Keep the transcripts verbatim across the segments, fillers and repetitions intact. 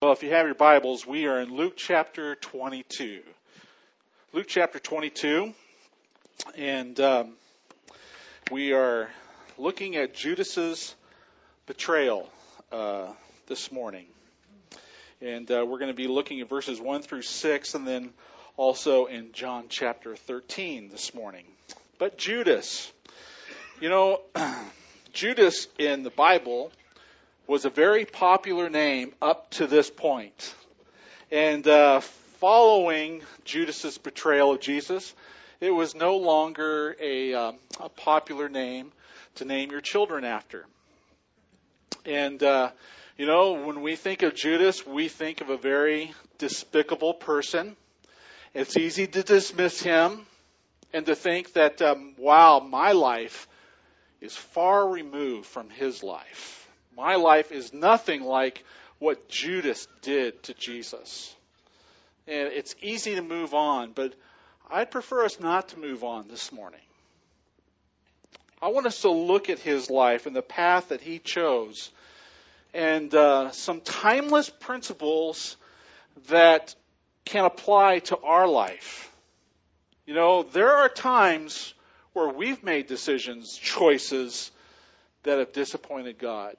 Well, if you have your Bibles, we are in Luke chapter twenty-two. Luke chapter twenty-two, and um, we are looking at Judas's betrayal uh, this morning. And uh, we're going to be looking at verses one through six, and then also in John chapter thirteen this morning. But Judas, you know, Judas in the Bible was a very popular name up to this point. And uh, following Judas's betrayal of Jesus, it was no longer a, um, a popular name to name your children after. And, uh, you know, when we think of Judas, we think of a very despicable person. It's easy to dismiss him and to think that, um, wow, my life is far removed from his life. My life is nothing like what Judas did to Jesus. And it's easy to move on, but I'd prefer us not to move on this morning. I want us to look at his life and the path that he chose and uh, some timeless principles that can apply to our life. You know, there are times where we've made decisions, choices that have disappointed God.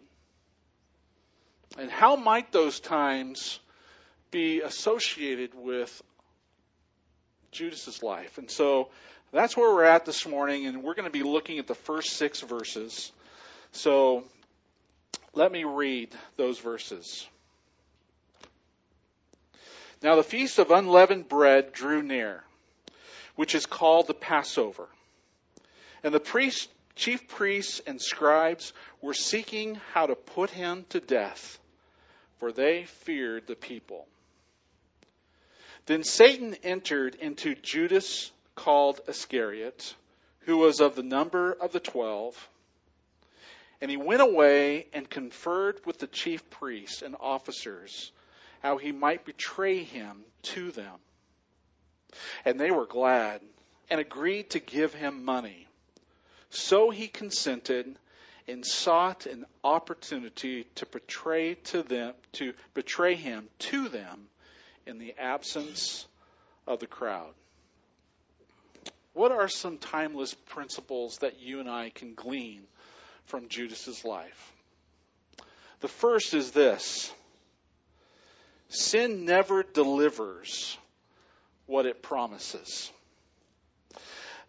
And how might those times be associated with Judas's life? And so that's where we're at this morning, and we're going to be looking at the first six verses. So let me read those verses. Now the feast of unleavened bread drew near, which is called the Passover. And the priests, chief priests and scribes were seeking how to put him to death, for they feared the people. Then Satan entered into Judas, called Iscariot, who was of the number of the twelve. And he went away and conferred with the chief priests and officers how he might betray him to them. And they were glad and agreed to give him money. So he consented and sought an opportunity to betray to them, to betray him to them in the absence of the crowd. What are some timeless principles that you and I can glean from Judas's life? The first is this: sin never delivers what it promises.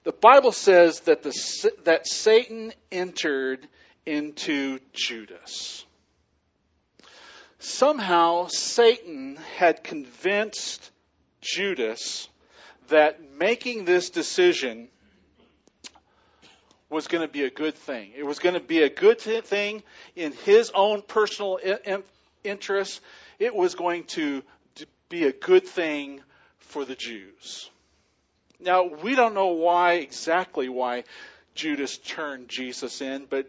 The Bible says that the that Satan entered into Judas. Somehow Satan had convinced Judas that making this decision was going to be a good thing. It was going to be a good thing in his own personal interest. It was going to be a good thing for the Jews. Now, we don't know why exactly why Judas turned Jesus in, but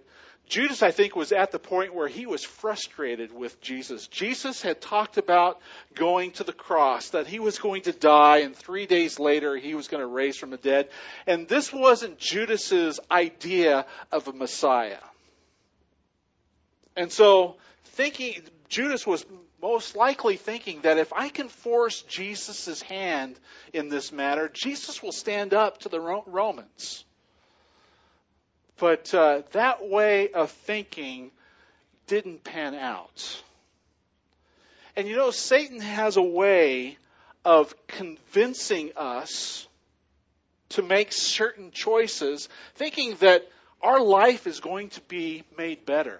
Judas, I think, was at the point where he was frustrated with Jesus. Jesus had talked about going to the cross, that he was going to die, and three days later he was going to raise from the dead. And this wasn't Judas's idea of a Messiah. And so thinking Judas was most likely thinking that if I can force Jesus' hand in this matter, Jesus will stand up to the Romans. But uh, that way of thinking didn't pan out. And you know, Satan has a way of convincing us to make certain choices, thinking that our life is going to be made better.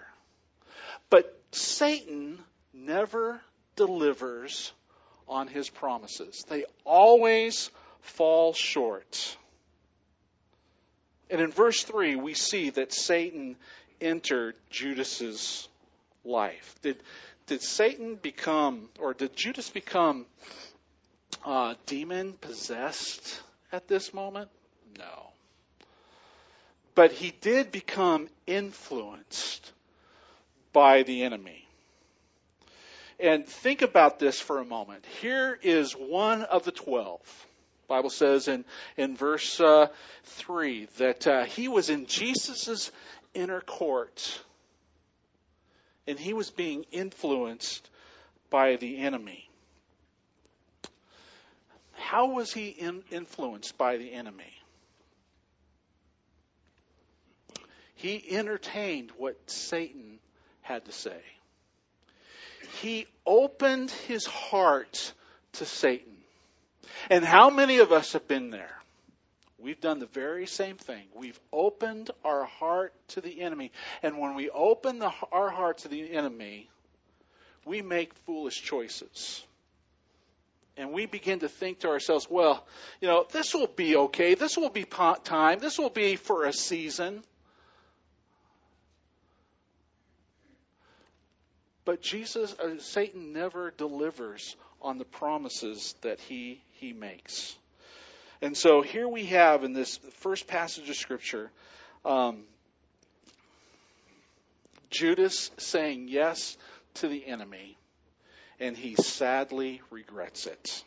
But Satan never delivers on his promises. They always fall short. And in verse three, we see that Satan entered Judas's life. Did did Satan become, or did Judas become uh, demon possessed at this moment? No. But he did become influenced by the enemy. And think about this for a moment. Here is one of the twelve. The Bible says in, in verse uh, three that uh, he was in Jesus' inner court. And he was being influenced by the enemy. How was he in influenced by the enemy? He entertained what Satan had to say. He opened his heart to Satan. And how many of us have been there? We've done the very same thing. We've opened our heart to the enemy. And when we open the, our heart to the enemy, we make foolish choices. And we begin to think to ourselves, well, you know, this will be okay. This will be time. This will be for a season. But Jesus, uh, Satan never delivers on the promises that he, he makes. And so here we have in this first passage of Scripture, um, Judas saying yes to the enemy, and he sadly regrets it.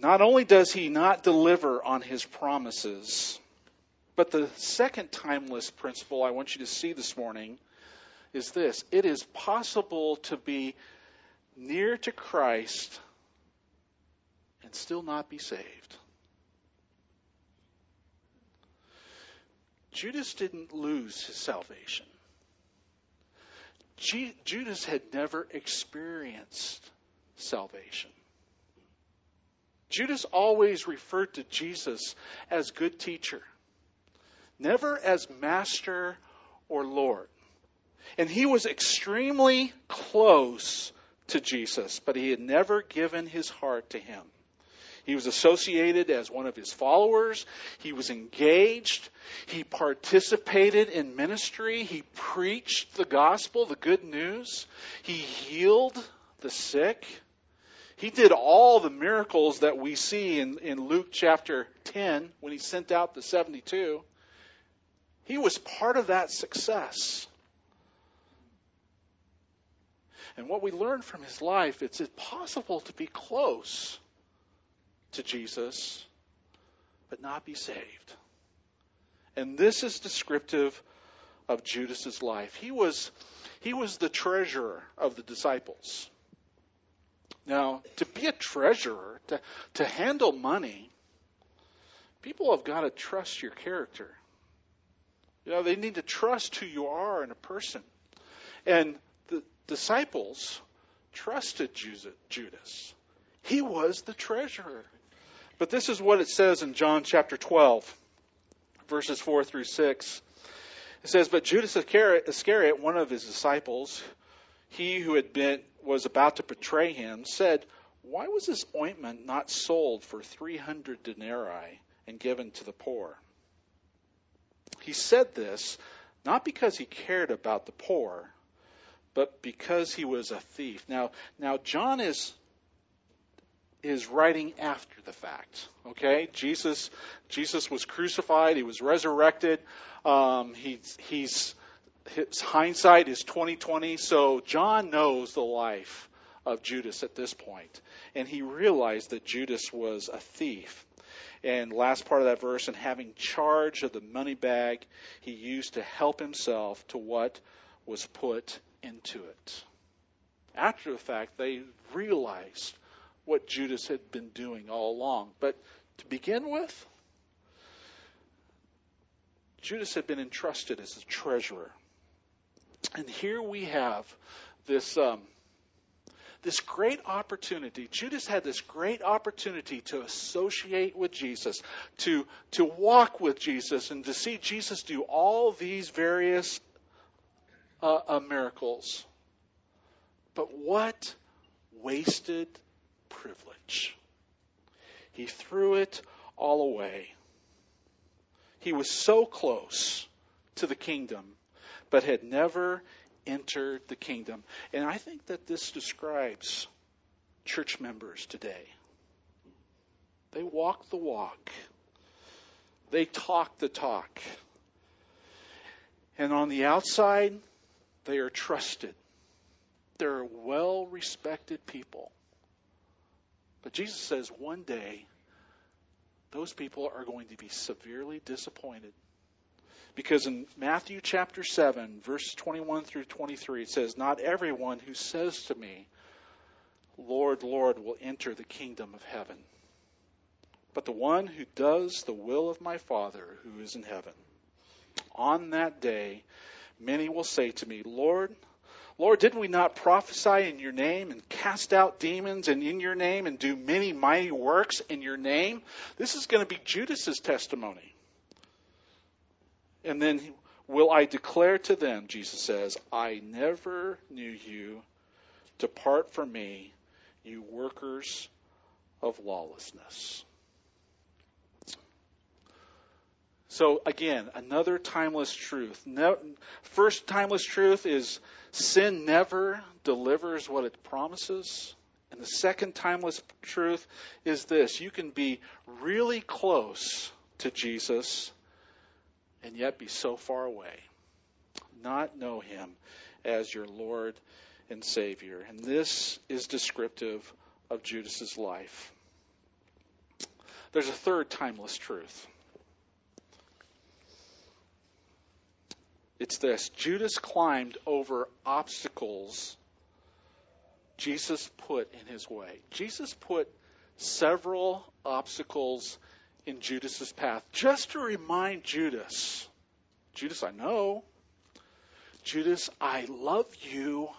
Not only does he not deliver on his promises, but the second timeless principle I want you to see this morning is this. It is possible to be near to Christ and still not be saved. Judas didn't lose his salvation. G- Judas had never experienced salvation. Judas always referred to Jesus as good teacher, never as master or Lord. And he was extremely close to Jesus, but he had never given his heart to him. He was associated as one of his followers. He was engaged. He participated in ministry. He preached the gospel, the good news. He healed the sick. He did all the miracles that we see in, in Luke chapter ten when he sent out the seventy-two. He was part of that success. And what we learn from his life, it's impossible to be close to Jesus, but not be saved. And this is descriptive of Judas's life. He was, he was the treasurer of the disciples. Now, to be a treasurer, to, to handle money, people have got to trust your character. You know, they need to trust who you are in a person. And the disciples trusted Judas. He was the treasurer. But this is what it says in John chapter twelve, verses four through six. It says, "But Judas Iscariot, one of his disciples, he who had been was about to betray him, said, 'Why was this ointment not sold for three hundred denarii and given to the poor?' He said this not because he cared about the poor, but because he was a thief." Now, now John is... is writing after the fact. Okay, Jesus, Jesus was crucified. He was resurrected. Um, he, he's his hindsight is twenty twenty. So John knows the life of Judas at this point, and he realized that Judas was a thief. And last part of that verse, "and having charge of the money bag, he used to help himself to what was put into it." After the fact, they realized what Judas had been doing all along. But to begin with, Judas had been entrusted as a treasurer. And here we have this, um, this great opportunity. Judas had this great opportunity to associate with Jesus, to, to walk with Jesus, and to see Jesus do all these various uh, uh, miracles. But what wasted privilege. He threw it all away. He was so close to the kingdom, but had never entered the kingdom. And I think that this describes church members today. They walk the walk. They talk the talk. And on the outside, they are trusted. They're well-respected people. But Jesus says one day, those people are going to be severely disappointed Because in Matthew chapter seven, verse twenty-one through twenty-three, it says, "Not everyone who says to me, 'Lord, Lord,' will enter the kingdom of heaven, but the one who does the will of my Father who is in heaven. On that day, many will say to me, 'Lord, Lord, did we not prophesy in your name and cast out demons and in your name and do many mighty works in your name?'" This is going to be Judas's testimony. And then, "Will I declare to them," Jesus says, "I never knew you. Depart from me, you workers of lawlessness." So again, another timeless truth. No, first timeless truth is sin never delivers what it promises. And the second timeless truth is this: you can be really close to Jesus and yet be so far away, not know him as your Lord and Savior. And this is descriptive of Judas's life. There's a third timeless truth. It's this: Judas climbed over obstacles Jesus put in his way. Jesus put several obstacles in Judas's path, just to remind Judas, Judas, I know. Judas, I love you.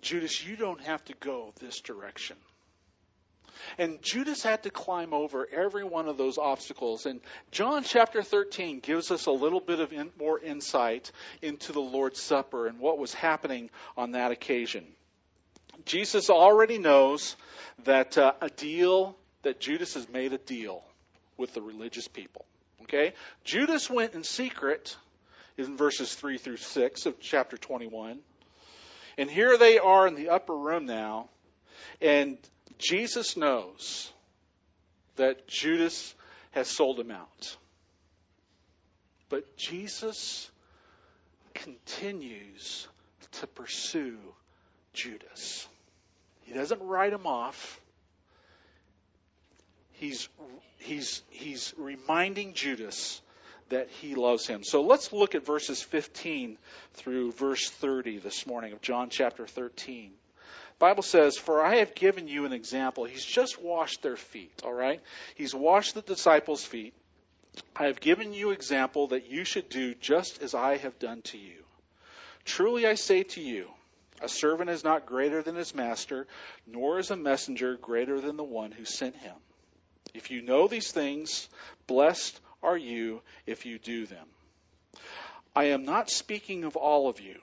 Judas, you don't have to go this direction. And Judas had to climb over every one of those obstacles. And John chapter thirteen gives us a little bit of in, more insight into the Lord's Supper and what was happening on that occasion. Jesus already knows that uh, a deal, that Judas has made a deal with the religious people. Okay? Judas went in secret in verses three through six of chapter twenty-one. And here they are in the upper room now. And Jesus knows that Judas has sold him out. But Jesus continues to pursue Judas. He doesn't write him off. He's he's he's reminding Judas that he loves him. So let's look at verses fifteen through verse thirty this morning of John chapter thirteen. Bible says, "For I have given you an example." He's just washed their feet, all right? He's washed the disciples' feet. "I have given you example that you should do just as I have done to you. Truly I say to you, a servant is not greater than his master, nor is a messenger greater than the one who sent him. If you know these things, blessed are you if you do them. I am not speaking of all of you.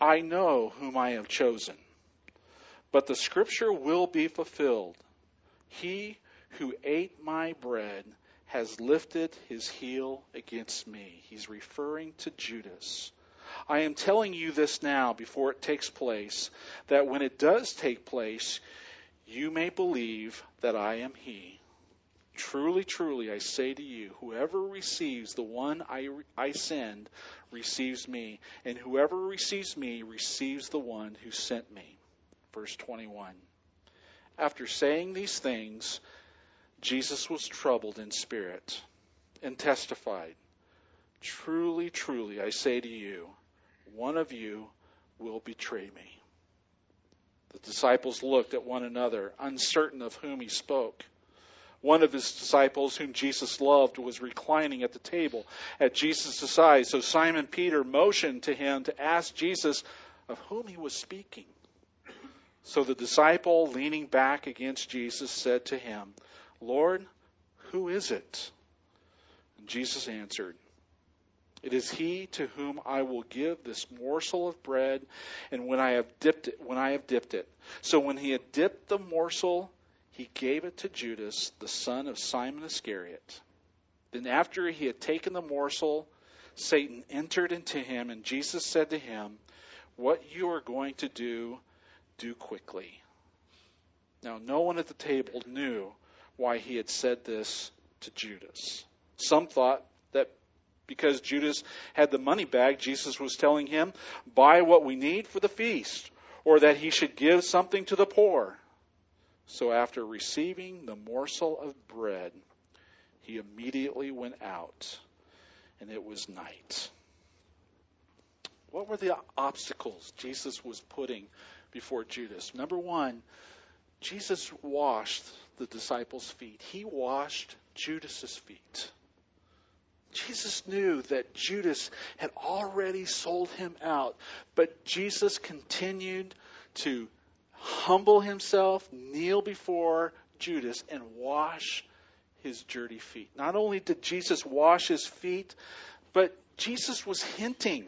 I know whom I have chosen. But the scripture will be fulfilled. He who ate my bread has lifted his heel against me." He's referring to Judas. "I am telling you this now before it takes place, that when it does take place, you may believe that I am he. Truly, truly, I say to you, whoever receives the one I, I send receives me, and whoever receives me receives the one who sent me." Verse twenty-one. After saying these things, Jesus was troubled in spirit and testified, "Truly, truly, I say to you, one of you will betray me." The disciples looked at one another, uncertain of whom he spoke. One of his disciples, whom Jesus loved, was reclining at the table at Jesus' side. So Simon Peter motioned to him to ask Jesus of whom he was speaking. So the disciple, leaning back against Jesus, said to him, "Lord, who is it?" And Jesus answered, "It is he to whom I will give this morsel of bread, and when I have dipped it, when I have dipped it." So when he had dipped the morsel, he gave it to Judas, the son of Simon Iscariot. Then after he had taken the morsel, Satan entered into him, and Jesus said to him, "What you are going to do, do quickly." Now, no one at the table knew why he had said this to Judas. Some thought that because Judas had the money bag, Jesus was telling him, "Buy what we need for the feast," or that he should give something to the poor. So after receiving the morsel of bread, he immediately went out, and it was night. What were the obstacles Jesus was putting before Judas? Number one, Jesus washed the disciples' feet. He washed Judas' feet. Jesus knew that Judas had already sold him out, but Jesus continued to humble himself, kneel before Judas, and wash his dirty feet. Not only did Jesus wash his feet, but Jesus was hinting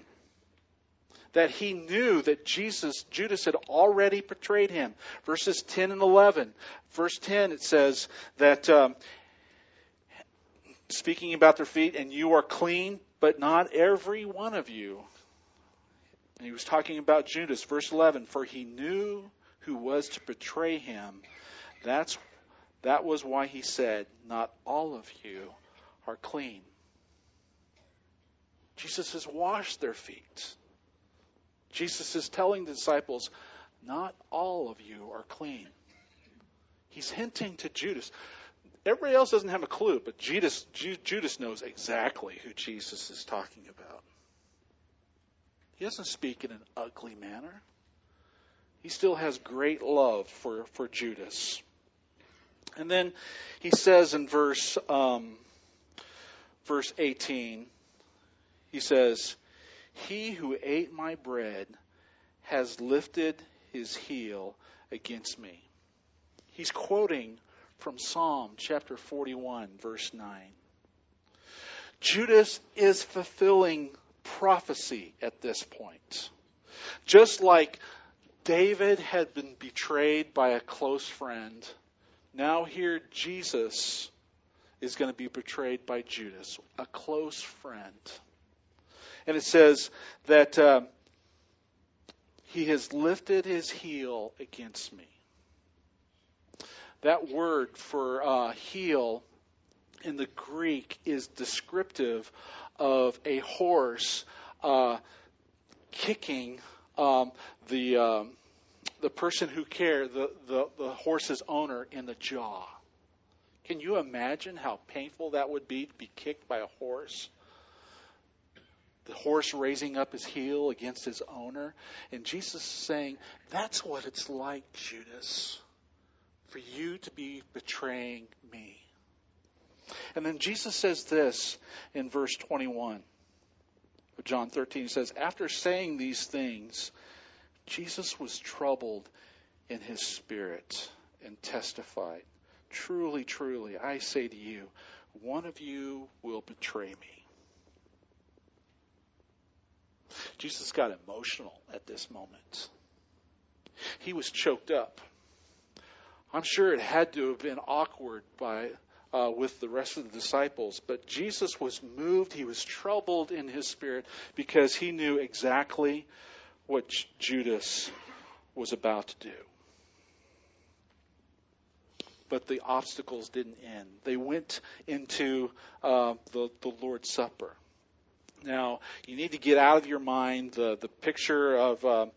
that he knew that Jesus, Judas had already betrayed him. Verses ten and eleven. Verse ten, it says that, um, speaking about their feet, and you are clean, but not every one of you. And he was talking about Judas. Verse eleven, for he knew who was to betray him. That's, that was why he said, not all of you are clean. Jesus has washed their feet. Jesus is telling the disciples, not all of you are clean. He's hinting to Judas. Everybody else doesn't have a clue, but Judas, Judas knows exactly who Jesus is talking about. He doesn't speak in an ugly manner. He still has great love for, for Judas. And then he says in verse, um, verse eighteen, he says, he who ate my bread has lifted his heel against me. He's quoting from Psalm chapter forty-one, verse nine. Judas is fulfilling prophecy at this point. Just like David had been betrayed by a close friend, now here Jesus is going to be betrayed by Judas, a close friend. And it says that uh, he has lifted his heel against me. That word for uh, heel in the Greek is descriptive of a horse uh, kicking um, the um, the person who cared, the, the, the horse's owner, in the jaw. Can you imagine how painful that would be to be kicked by a horse? The horse raising up his heel against his owner. And Jesus is saying, that's what it's like, Judas, for you to be betraying me. And then Jesus says this in verse twenty-one of John thirteen. He says, after saying these things, Jesus was troubled in his spirit and testified, truly, truly, I say to you, one of you will betray me. Jesus got emotional at this moment. He was choked up. I'm sure it had to have been awkward by uh, with the rest of the disciples, but Jesus was moved. He was troubled in his spirit because he knew exactly what Judas was about to do. But the obstacles didn't end. They went into uh, the, the Lord's Supper. Now, you need to get out of your mind the, the picture of um,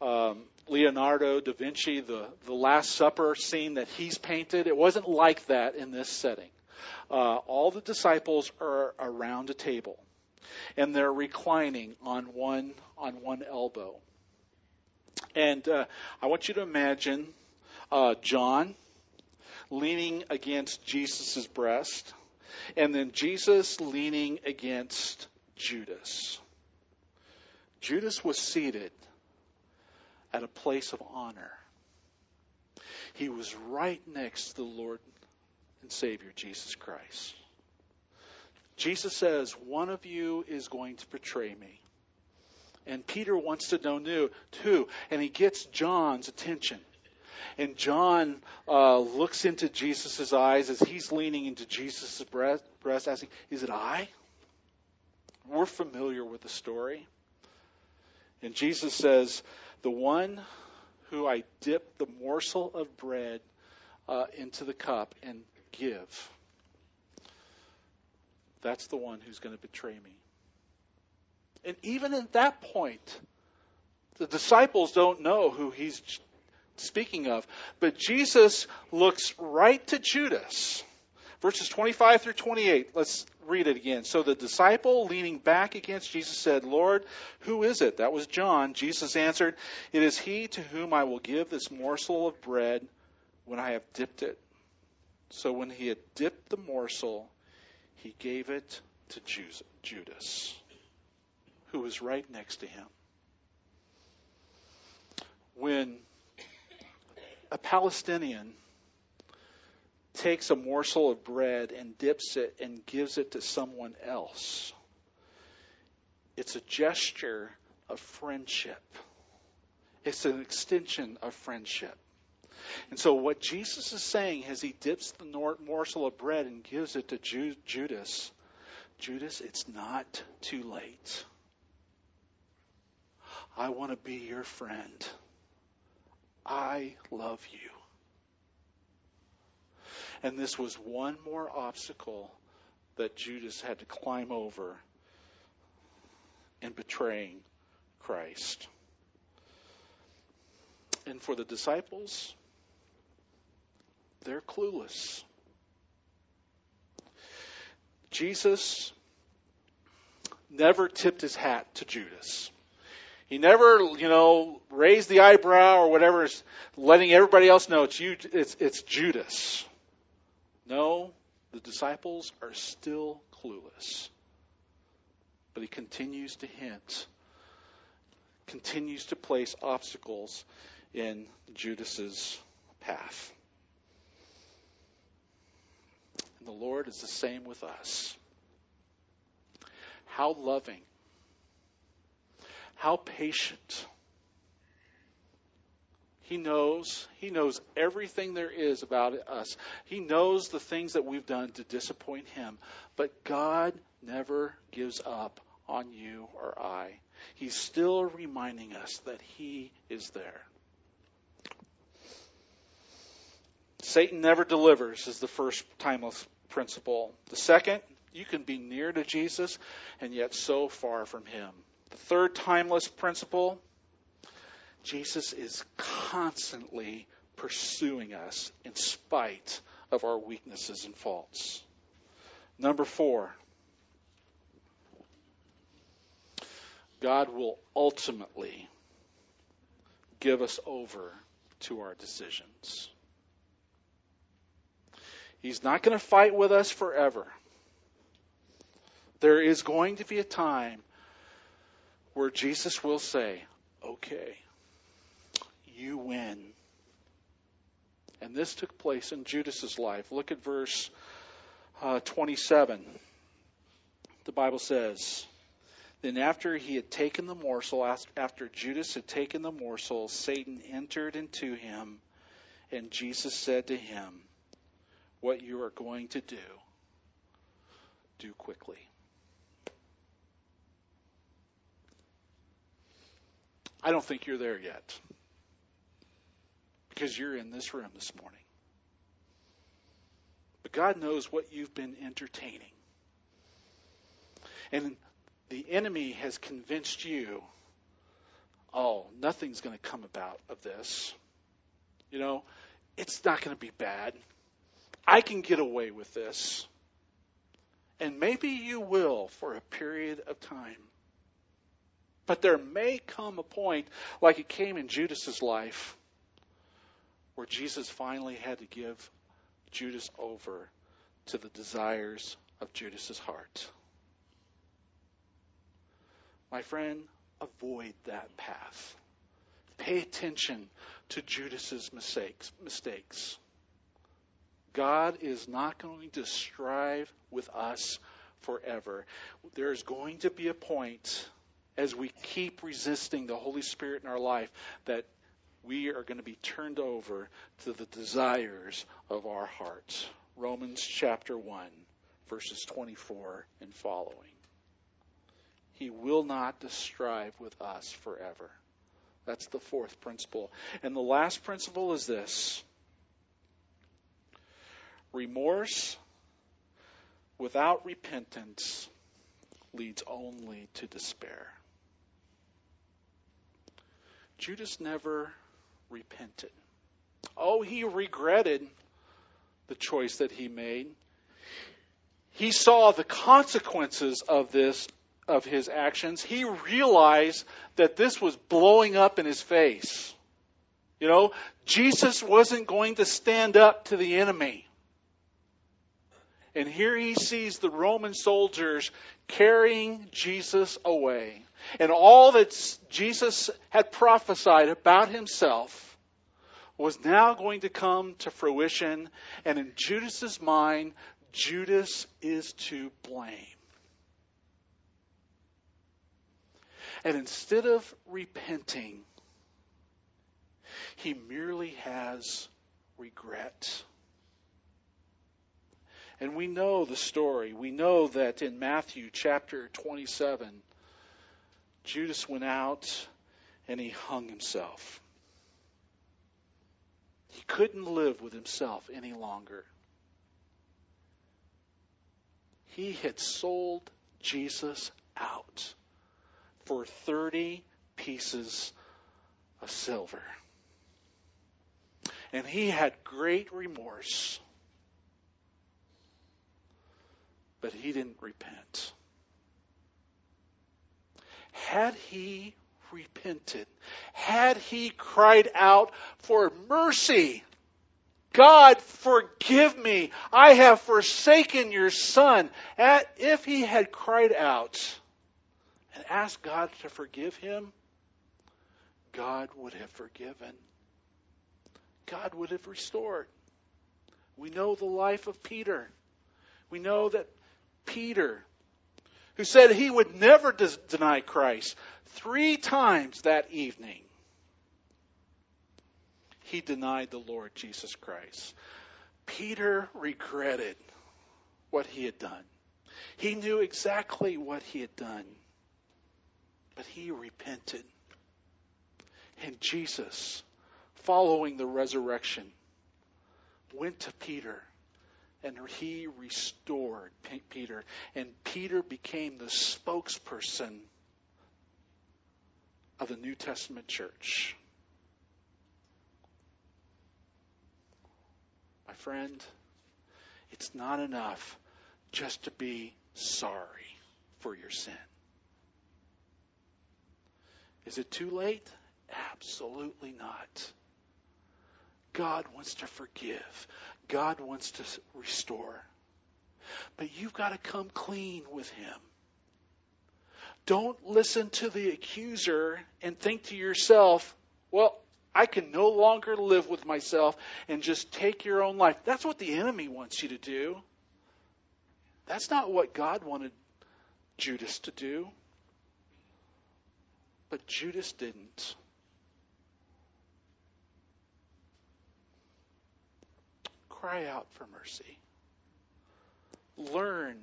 um, Leonardo da Vinci, the, the Last Supper scene that he's painted. It wasn't like that in this setting. Uh, all the disciples are around a table, and they're reclining on one on one elbow. And uh, I want you to imagine uh, John leaning against Jesus' breast, and then Jesus leaning against Judas. Judas was seated at a place of honor. He was right next to the Lord and Savior, Jesus Christ. Jesus says, one of you is going to betray me. And Peter wants to know who, and he gets John's attention. And John uh, looks into Jesus' eyes as he's leaning into Jesus' breast, breast, asking, is it I? We're familiar with the story. And Jesus says, the one who I dip the morsel of bread uh, into the cup and give, that's the one who's going to betray me. And even at that point, the disciples don't know who he's speaking of. But Jesus looks right to Judas Verses twenty-five through twenty-eight, let's read it again. So the disciple, leaning back against Jesus, said, "Lord, who is it?" That was John. Jesus answered, "It is he to whom I will give this morsel of bread when I have dipped it." So when he had dipped the morsel, he gave it to Judas, who was right next to him. When a Palestinian takes a morsel of bread and dips it and gives it to someone else, it's a gesture of friendship. It's an extension of friendship. And so what Jesus is saying as he dips the morsel of bread and gives it to Ju- Judas, Judas, it's not too late. I want to be your friend. I love you. And this was one more obstacle that Judas had to climb over in betraying Christ. And for the disciples, they're clueless. Jesus never tipped his hat to Judas. He never, you know, raised the eyebrow or whatever, letting everybody else know it's you, it's, it's Judas. No, the disciples are still clueless. But he continues to hint, continues to place obstacles in Judas's path. And the Lord is the same with us. How loving, how patient. He knows, he knows everything there is about us. He knows the things that we've done to disappoint him. But God never gives up on you or I. He's still reminding us that he is there. Satan never delivers is the first timeless principle. The second, you can be near to Jesus and yet so far from him. The third timeless principle, Jesus is constantly pursuing us in spite of our weaknesses and faults. Number four, God will ultimately give us over to our decisions. He's not going to fight with us forever. There is going to be a time where Jesus will say, "Okay, you win." And this took place in Judas's life. Look at verse uh, twenty-seven. The Bible says, "Then after he had taken the morsel, after Judas had taken the morsel, Satan entered into him, and Jesus said to him, 'What you are going to do, do quickly.'" I don't think you're there yet, because you're in this room this morning. But God knows what you've been entertaining. And the enemy has convinced you, oh, nothing's going to come about of this. You know, it's not going to be bad. I can get away with this. And maybe you will for a period of time. But there may come a point, like it came in Judas's life, where Jesus finally had to give Judas over to the desires of Judas's heart. My friend, avoid that path. Pay attention to Judas's mistakes. mistakes. God is not going to strive with us forever. There is going to be a point, as we keep resisting the Holy Spirit in our life, that we are going to be turned over to the desires of our hearts. Romans chapter one, verses twenty-four and following. He will not strive with us forever. That's the fourth principle. And the last principle is this. Remorse without repentance leads only to despair. Judas never repented. Oh, he regretted the choice that he made. He saw the consequences of this, of his actions. He realized that this was blowing up in his face. You know, Jesus wasn't going to stand up to the enemy. And here he sees the Roman soldiers carrying Jesus away. And all that Jesus had prophesied about himself was now going to come to fruition. And in Judas's mind, Judas is to blame. And instead of repenting, he merely has regret. And we know the story. We know that in Matthew chapter twenty-seven, Judas went out and he hung himself. He couldn't live with himself any longer. He had sold Jesus out for thirty pieces of silver. And he had great remorse. But he didn't repent. Had he repented, had he cried out for mercy, God, forgive me, I have forsaken your son. At, if he had cried out and asked God to forgive him, God would have forgiven. God would have restored. We know the life of Peter. We know that Peter, who said he would never des- deny Christ, three times that evening, he denied the Lord Jesus Christ. Peter regretted what he had done. He knew exactly what he had done, but he repented. And Jesus, following the resurrection, went to Peter. And he restored Peter. And Peter became the spokesperson of the New Testament church. My friend, it's not enough just to be sorry for your sin. Is it too late? Absolutely not. God wants to forgive. God wants to restore. But you've got to come clean with him. Don't listen to the accuser and think to yourself, well, I can no longer live with myself, and just take your own life. That's what the enemy wants you to do. That's not what God wanted Judas to do. But Judas didn't. Cry out for mercy. Learn.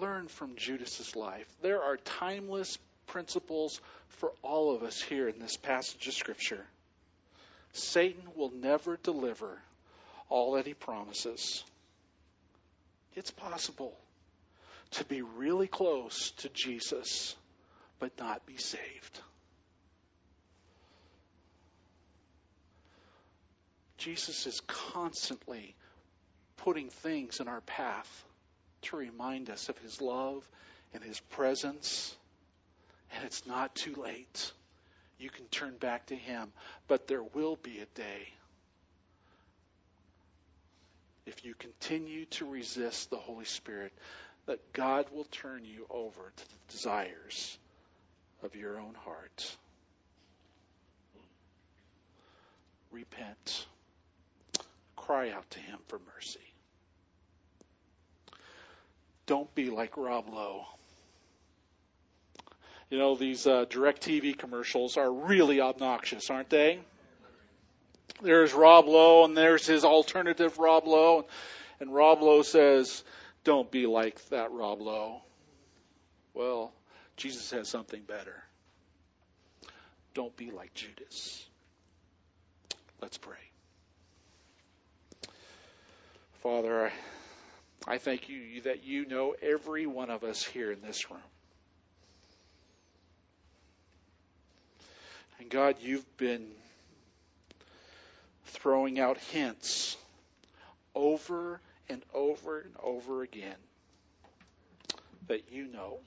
Learn from Judas's life. There are timeless principles for all of us here in this passage of Scripture. Satan will never deliver all that he promises. It's possible to be really close to Jesus, but not be saved. Jesus is constantly putting things in our path to remind us of his love and his presence. And it's not too late. You can turn back to him. But there will be a day, if you continue to resist the Holy Spirit, that God will turn you over to the desires of your own heart. Repent. Cry out to him for mercy. Don't be like Rob Lowe. You know, these uh, DirecTV commercials are really obnoxious, aren't they? There's Rob Lowe, and there's his alternative Rob Lowe. And Rob Lowe says, don't be like that Rob Lowe. Well, Jesus has something better. Don't be like Judas. Let's pray. Father, I thank you that you know every one of us here in this room. And God, you've been throwing out hints over and over and over again. But you know.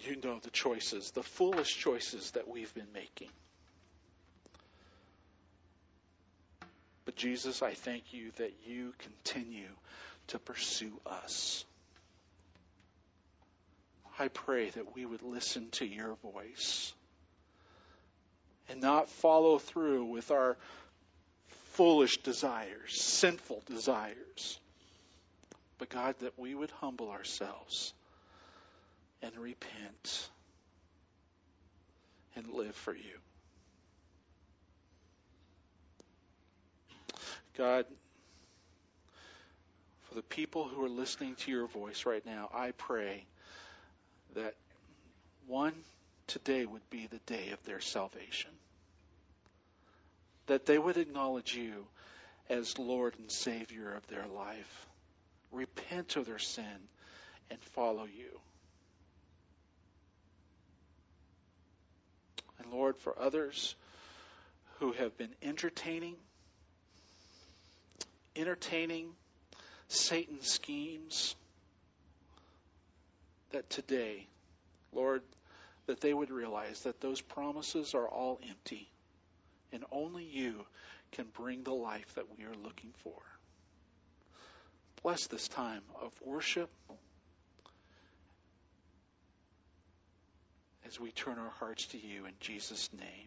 You know the choices, the foolish choices that we've been making. But Jesus, I thank you that you continue to pursue us. I pray that we would listen to your voice and not follow through with our foolish desires, sinful desires. But God, that we would humble ourselves and repent and live for you. God, for the people who are listening to your voice right now, I pray that one, today would be the day of their salvation. That they would acknowledge you as Lord and Savior of their life. Repent of their sin and follow you. And Lord, for others who have been entertaining, entertaining Satan's schemes, that today, Lord, that they would realize that those promises are all empty and only you can bring the life that we are looking for. Bless this time of worship as we turn our hearts to you in Jesus' name.